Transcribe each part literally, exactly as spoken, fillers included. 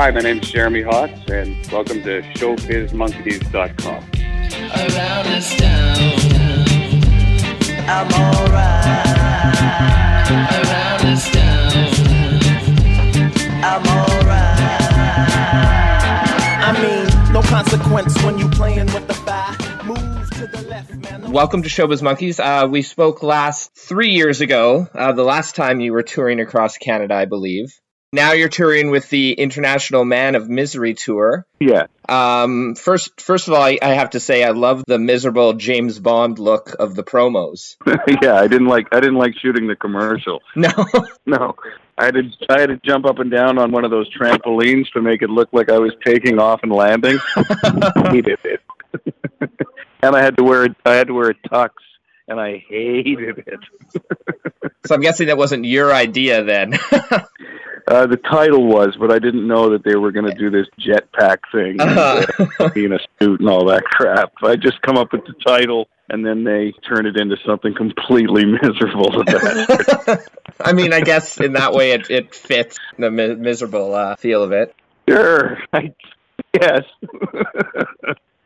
Hi, my name is Jeremy Hawks, and welcome to Showbiz Monkeys dot com. Around this town, I'm alright. Around this town, I'm alright. I mean, no consequence when you playing with the fire. Move to the left, man. No welcome to Showbiz Monkeys. Uh, we spoke last three years ago, uh, the last time you were touring across Canada, I believe. Now you're touring with the International Man of Misery tour. Yeah. Um, first, first of all, I, I have to say I love the miserable James Bond look of the promos. yeah, I didn't like I didn't like shooting the commercial. No, no, I had to I had to jump up and down on one of those trampolines to make it look like I was taking off and landing. I hated it, and I had to wear I had to wear a tux. And I hated it. So I'm guessing that wasn't your idea then. uh, the title was, but I didn't know that they were going to do this jetpack thing, uh-huh. and being a suit and all that crap. I just come up with the title, and then they turn it into something completely miserable. To that. I mean, I guess in that way it, it fits the mi- miserable uh, feel of it. Sure, I guess.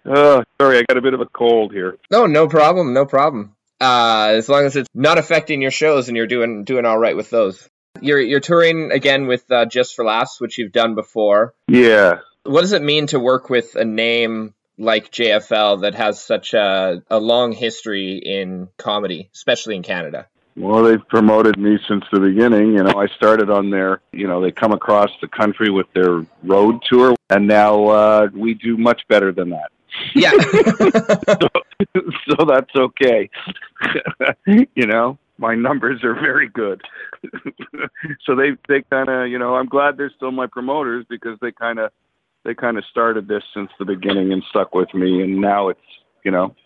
oh, sorry, I got a bit of a cold here. No, no problem, no problem. Uh, as long as it's not affecting your shows and you're doing doing all right with those. You're you're touring again with uh, Just for Laughs, which you've done before. Yeah. What does it mean to work with a name like J F L that has such a, a long history in comedy, especially in Canada? Well, they've promoted me since the beginning. You know, I started on their, you know, they come across the country with their road tour, and now uh, we do much better than that. Yeah. so, so that's okay. you know, my numbers are very good. so they they kind of, you know, I'm glad they're still my promoters because they kind of they kind of started this since the beginning and stuck with me, and now it's, you know,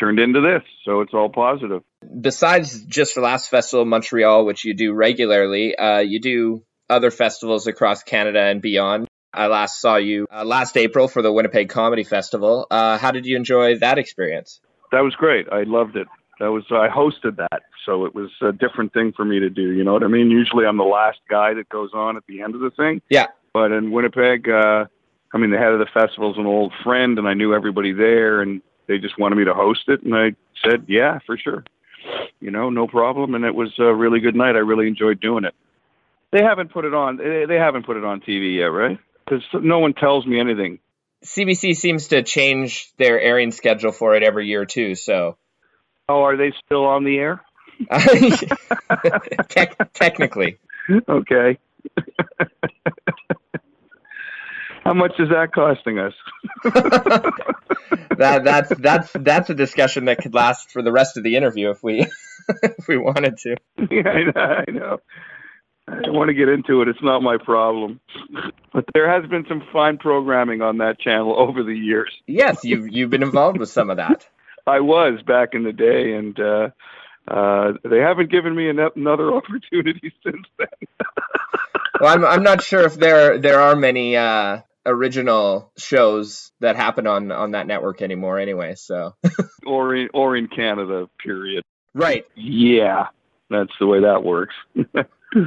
turned into this. So it's all positive. Besides Just for Laughs Festival Montreal, which you do regularly, uh, you do other festivals across Canada and beyond. I last saw you uh, last April for the Winnipeg Comedy Festival. Uh, how did you enjoy that experience? That was great. I loved it. That was I hosted that, so it was a different thing for me to do. You know what I mean? Usually I'm the last guy that goes on at the end of the thing. Yeah. But in Winnipeg, uh, I mean, the head of the festival's an old friend, and I knew everybody there, and they just wanted me to host it, and I said, yeah, for sure. You know, no problem, and it was a really good night. I really enjoyed doing it. They haven't put it on. They haven't put it on T V yet, right? Because no one tells me anything. C B C seems to change their airing schedule for it every year, too, so... Oh, are they still on the air? Te- technically. Okay. How much is that costing us? that, that's, that's, that's a discussion that could last for the rest of the interview if we if we wanted to. Yeah, I know. I know. I don't want to get into it. It's not my problem. But there has been some fine programming on that channel over the years. Yes, you've, you've been involved with some of that. I was back in the day, and uh, uh, they haven't given me an, another opportunity since then. Well, I'm, I'm not sure if there there are many uh, original shows that happen on, on that network anymore anyway. So, or, in, or in Canada, period. Right. Yeah, that's the way that works.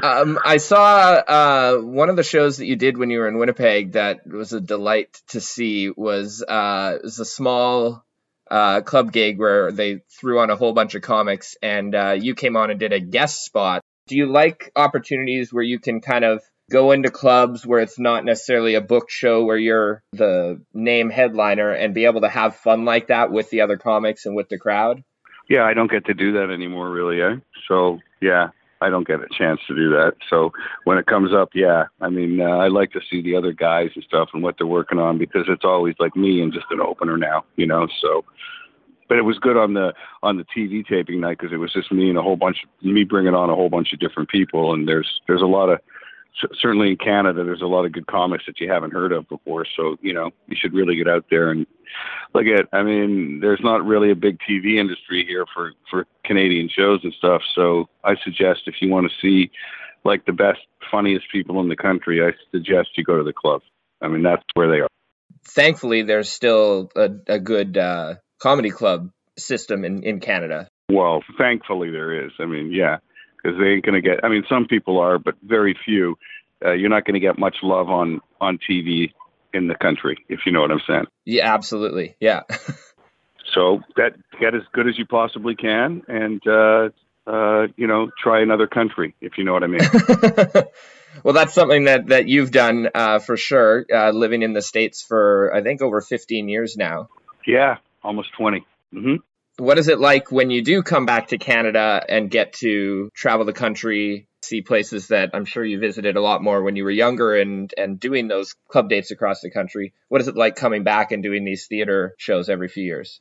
Um, I saw uh, one of the shows that you did when you were in Winnipeg that was a delight to see was, uh, it was a small uh, club gig where they threw on a whole bunch of comics, and uh, you came on and did a guest spot. Do you like opportunities where you can kind of go into clubs where it's not necessarily a booked show where you're the name headliner and be able to have fun like that with the other comics and with the crowd? Yeah, I don't get to do that anymore, really. Eh? So, yeah. I don't get a chance to do that. So when it comes up, yeah, I mean, uh, I like to see the other guys and stuff and what they're working on because it's always like me and just an opener now, you know. So, but it was good on the on the T V taping night because it was just me and a whole bunch of, me bringing on a whole bunch of different people. And there's there's a lot of certainly in Canada, there's a lot of good comics that you haven't heard of before. So you know, you should really get out there and look at. I mean, there's not really a big T V industry here for for Canadian shows and stuff. So I suggest if you want to see like the best, funniest people in the country, I suggest you go to the club. I mean, that's where they are. Thankfully, there's still a, a good uh, comedy club system in in Canada. Well, thankfully there is. I mean, yeah. Because they ain't going to get, I mean, some people are, but very few. uh, you're not going to get much love on, on T V in the country, if you know what I'm saying. Yeah, absolutely. Yeah. So that get as good as you possibly can, and uh, uh, you know, try another country, if you know what I mean. Well, that's something that that you've done uh, for sure. Uh, living in the States for I think over fifteen years now. Yeah, almost twenty. Mm-hmm. What is it like when you do come back to Canada and get to travel the country, see places that I'm sure you visited a lot more when you were younger, and, and doing those club dates across the country? What is it like coming back and doing these theater shows every few years?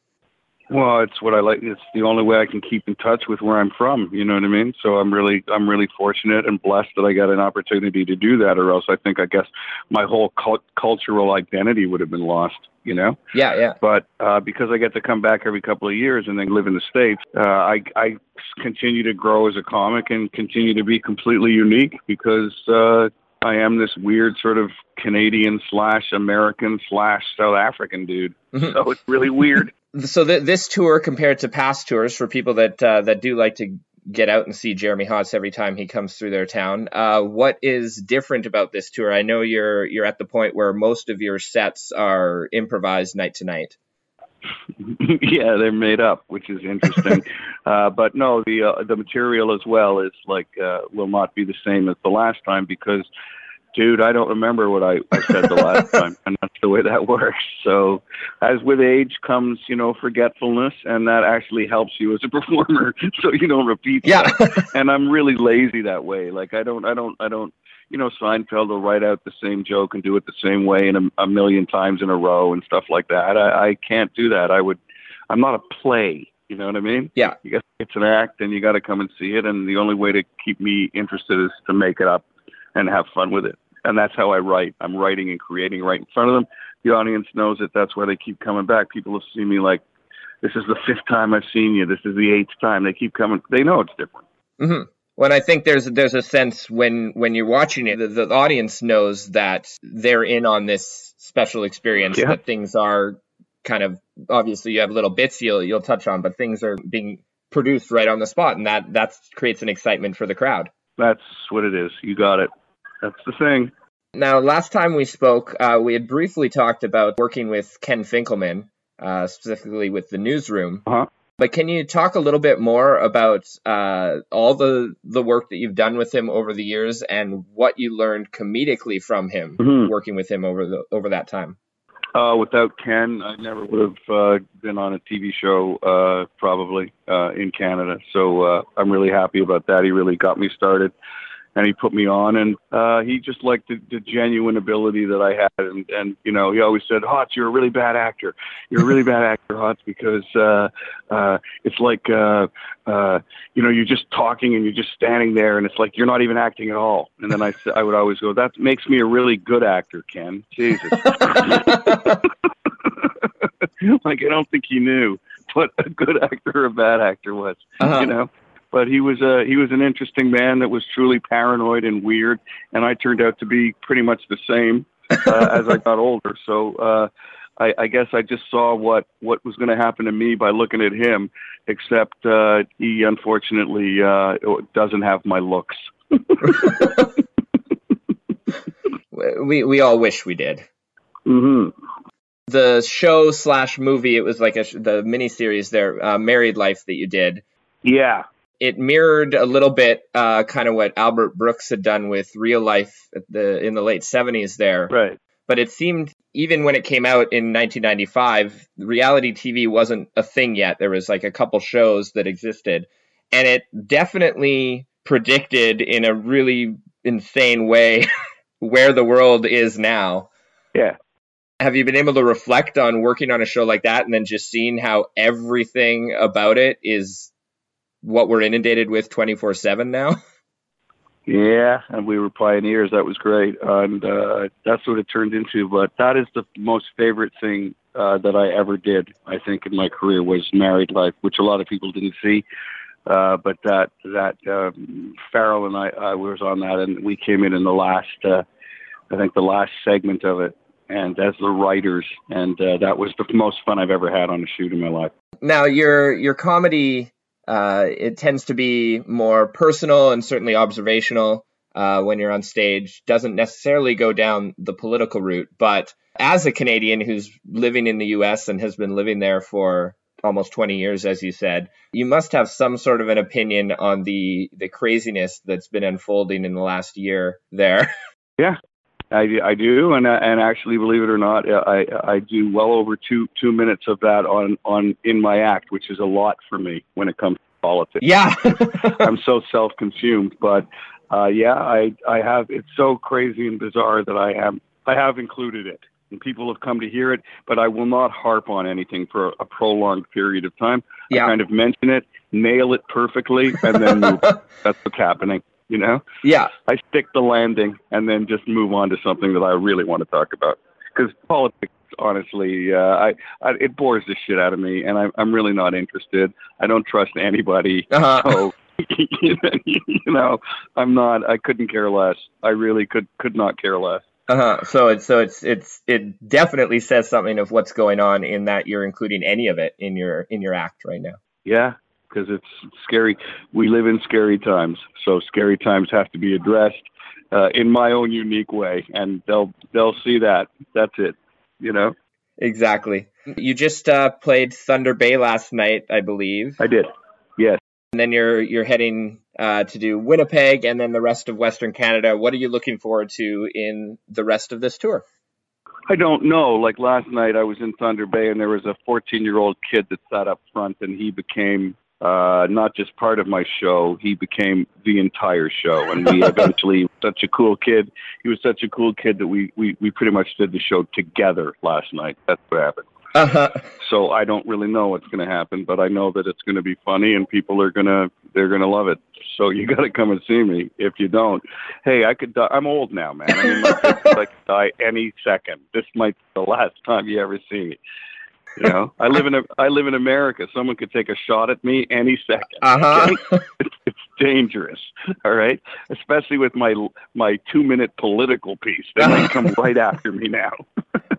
Well, it's what I like. It's the only way I can keep in touch with where I'm from. You know what I mean? So I'm really, I'm really fortunate and blessed that I got an opportunity to do that, or else I think, I guess my whole cult- cultural identity would have been lost, you know? Yeah. Yeah. But, uh, because I get to come back every couple of years and then live in the States, uh, I, I continue to grow as a comic and continue to be completely unique, because, uh, I am this weird sort of Canadian slash American slash South African dude. So it's really weird. So th- this tour, compared to past tours, for people that uh, that do like to get out and see Jeremy Hawks every time he comes through their town, uh, what is different about this tour? I know you're you're at the point where most of your sets are improvised night to night. Yeah, they're made up, which is interesting. uh, but no, the uh, the material as well is like uh, will not be the same as the last time, because, dude, I don't remember what I, I said the last time, and that's the way that works. So as with age comes, you know, forgetfulness, and that actually helps you as a performer, so you don't repeat. Yeah. And I'm really lazy that way. Like I don't, I don't, I don't, you know, Seinfeld will write out the same joke and do it the same way in a, a million times in a row and stuff like that. I, I can't do that. I would, I'm not a play. You know what I mean? Yeah. You got, it's an act, and you got to come and see it. And the only way to keep me interested is to make it up and have fun with it. And that's how I write. I'm writing and creating right in front of them. The audience knows it. That's why they keep coming back. People have seen me like, this is the fifth time I've seen you. This is the eighth time. They keep coming. They know it's different. Mm-hmm. Well, I think there's there's a sense when, when you're watching it, the, the audience knows that they're in on this special experience, yeah. That things are kind of, obviously you have little bits you'll, you'll touch on, but things are being produced right on the spot. And that that's, creates an excitement for the crowd. That's what it is. You got it. That's the thing. Now, last time we spoke, uh, we had briefly talked about working with Ken Finkelman, uh, specifically with the Newsroom. Uh-huh. But can you talk a little bit more about uh, all the, the work that you've done with him over the years and what you learned comedically from him, mm-hmm. working with him over the, over that time? Uh, without Ken, I never would have uh, been on a T V show, uh, probably, uh, in Canada. So uh, I'm really happy about that. He really got me started. And he put me on, and uh, he just liked the, the genuine ability that I had. And, and, you know, he always said, Hotz, you're a really bad actor. You're a really bad actor, Hotz, because uh, uh, it's like, uh, uh, you know, you're just talking and you're just standing there, and it's like you're not even acting at all. And then I, I would always go, that makes me a really good actor, Ken. Jesus. Like, I don't think he knew what a good actor or a bad actor was, uh-huh. you know. But he was a, he was an interesting man that was truly paranoid and weird, and I turned out to be pretty much the same uh, as I got older. So uh, I, I guess I just saw what, what was going to happen to me by looking at him, except uh, he unfortunately uh, doesn't have my looks. we we all wish we did. Mm-hmm. The show slash movie, it was like a, the miniseries there, uh, Married Life, that you did. Yeah. It mirrored a little bit uh, kind of what Albert Brooks had done with Real Life at the, in the late seventies there. Right. But it seemed, even when it came out in nineteen ninety-five, reality T V wasn't a thing yet. There was like a couple shows that existed. And it definitely predicted in a really insane way where the world is now. Yeah. Have you been able to reflect on working on a show like that and then just seeing how everything about it is what we're inundated with twenty-four seven now? Yeah, and we were pioneers. That was great. And uh, that's what it turned into. But that is the most favorite thing uh, that I ever did, I think, in my career, was Married Life, which a lot of people didn't see. Uh, but that, that um, Farrell and I, I was on that, and we came in in the last, uh, I think, the last segment of it, and as the writers. And uh, that was the most fun I've ever had on a shoot in my life. Now, your your comedy... Uh, it tends to be more personal and certainly observational. uh, when you're on stage doesn't necessarily go down the political route. But as a Canadian who's living in the U S and has been living there for almost twenty years, as you said, you must have some sort of an opinion on the, the craziness that's been unfolding in the last year there. Yeah, I, I do. And uh, and actually, believe it or not, I, I do well over two two minutes of that on, on in my act, which is a lot for me when it comes to politics. Yeah. I'm so self-consumed. But uh, yeah, I, I have. It's so crazy and bizarre that I have I have included it. And people have come to hear it, but I will not harp on anything for a prolonged period of time. Yeah. I kind of mention it, nail it perfectly, and then move on. That's what's happening, you know? Yeah. I stick the landing and then just move on to something that I really want to talk about. Because politics, honestly, uh, I, I it bores the shit out of me, and I, I'm really not interested. I don't trust anybody. Uh-huh. So, you know, I'm not, I couldn't care less. I really could could not care less. Uh-huh. So it's so it's it's it definitely says something of what's going on in that you're including any of it in your in your act right now. Yeah, because it's scary. We live in scary times, so scary times have to be addressed uh, in my own unique way, and they'll they'll see that. That's it, you know. Exactly. You just uh, played Thunder Bay last night, I believe. I did. Yes. And then you're you're heading uh, to do Winnipeg and then the rest of Western Canada. What are you looking forward to in the rest of this tour? I don't know. Like last night I was in Thunder Bay and there was a fourteen-year-old kid that sat up front, and he became uh, not just part of my show, he became the entire show. And we eventually, such a cool kid, he was such a cool kid that we, we, we pretty much did the show together last night. That's what happened. Uh-huh. So I don't really know what's going to happen, but I know that it's going to be funny and people are going to, they're going to love it. So you got to come and see me. If you don't, hey, I could die. I'm old now, man. I mean, my kids, I could die any second. This might be the last time you ever see me. You know, I live in a, I live in America. Someone could take a shot at me any second. Uh-huh. Okay? It's, it's dangerous. All right. Especially with my, my two minute political piece. They might come right after me now.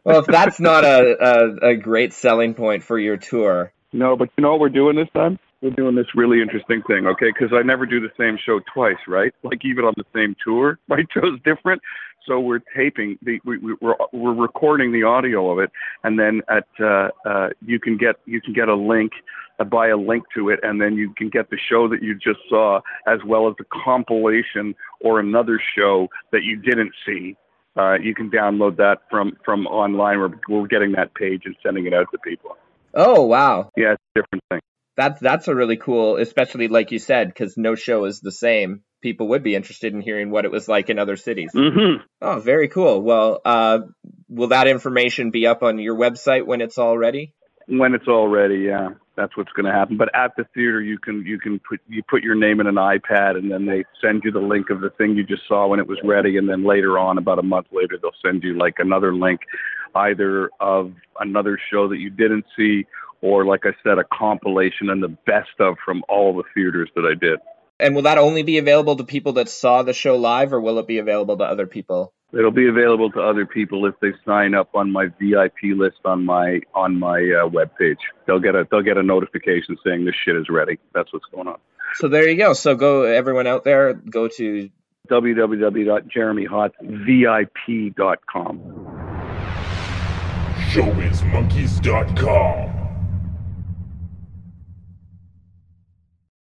Well, if that's not a, a, a great selling point for your tour. No, but you know what we're doing this time? We're doing this really interesting thing, okay? Because I never do the same show twice, right? Like even on the same tour, my show's different. So we're taping, the, we, we, we're we're recording the audio of it, and then at uh, uh, you can get you can get a link, uh, buy a link to it, and then you can get the show that you just saw, as well as the compilation or another show that you didn't see. Uh, you can download that from, from online. We're, we're getting that page and sending it out to people. Oh, wow. Yeah, it's a different thing. That's, that's a really cool, especially like you said, because no show is the same. People would be interested in hearing what it was like in other cities. Mm-hmm. Oh, very cool. Well, uh, will that information be up on your website when it's all ready? When it's all ready, yeah. That's what's going to happen. But at the theater, you can you can put you put your name in an iPad, and then they send you the link of the thing you just saw when it was ready. And then later on, about a month later, they'll send you like another link, either of another show that you didn't see, or like I said, a compilation and the best of from all the theaters that I did. And will that only be available to people that saw the show live, or will it be available to other people? It'll be available to other people if they sign up on my V I P list on my on my uh, webpage. They'll get a they'll get a notification saying this shit is ready. That's what's going on. So there you go. So go everyone out there. Go to w w w dot jeremy hot vip dot com. Show biz monkeys dot com.